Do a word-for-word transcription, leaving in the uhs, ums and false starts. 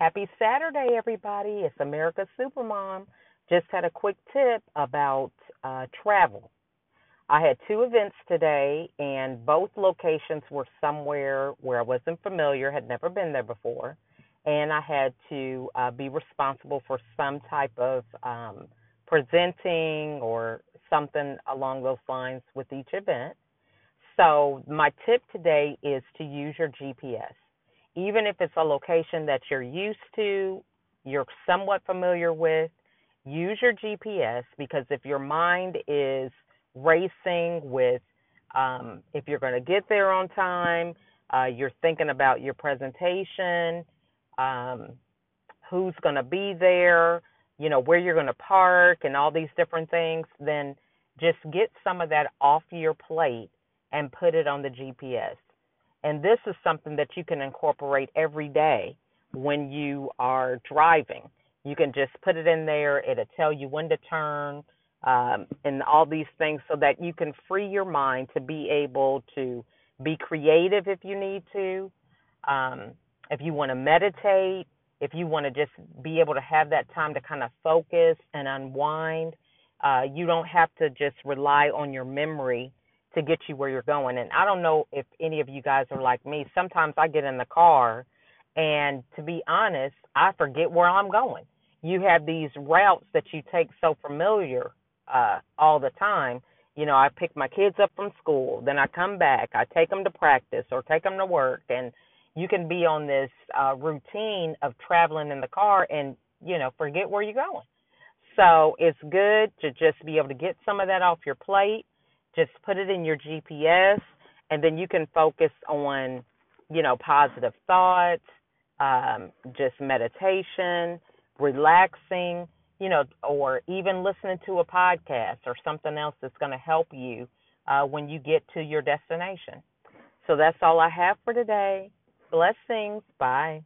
Happy Saturday, everybody. It's America's Supermom. Just had a quick tip about uh, travel. I had two events today, and both locations were somewhere where I wasn't familiar, had never been there before, and I had to uh, be responsible for some type of um, presenting or something along those lines with each event. So my tip today is to use your G P S. Even if it's a location that you're used to, you're somewhat familiar with, use your G P S, because if your mind is racing with um, if you're going to get there on time, uh, you're thinking about your presentation, um, who's going to be there, you know, where you're going to park and all these different things, then just get some of that off your plate and put it on the G P S. And this is something that you can incorporate every day when you are driving. You can just put it in there. It'll tell you when to turn um, and all these things, so that you can free your mind to be able to be creative if you need to, um, if you want to meditate, if you want to just be able to have that time to kind of focus and unwind. Uh, you don't have to just rely on your memory to get you where you're going. And I don't know if any of you guys are like me. Sometimes I get in the car, and to be honest, I forget where I'm going. You have these routes that you take so familiar uh, all the time. You know, I pick my kids up from school, then I come back, I take them to practice or take them to work, and you can be on this uh, routine of traveling in the car and, you know, forget where you're going. So it's good to just be able to get some of that off your plate. Just put it in your G P S, and then you can focus on, you know, positive thoughts, um, just meditation, relaxing, you know, or even listening to a podcast or something else that's going to help you uh, when you get to your destination. So that's all I have for today. Blessings. Bye.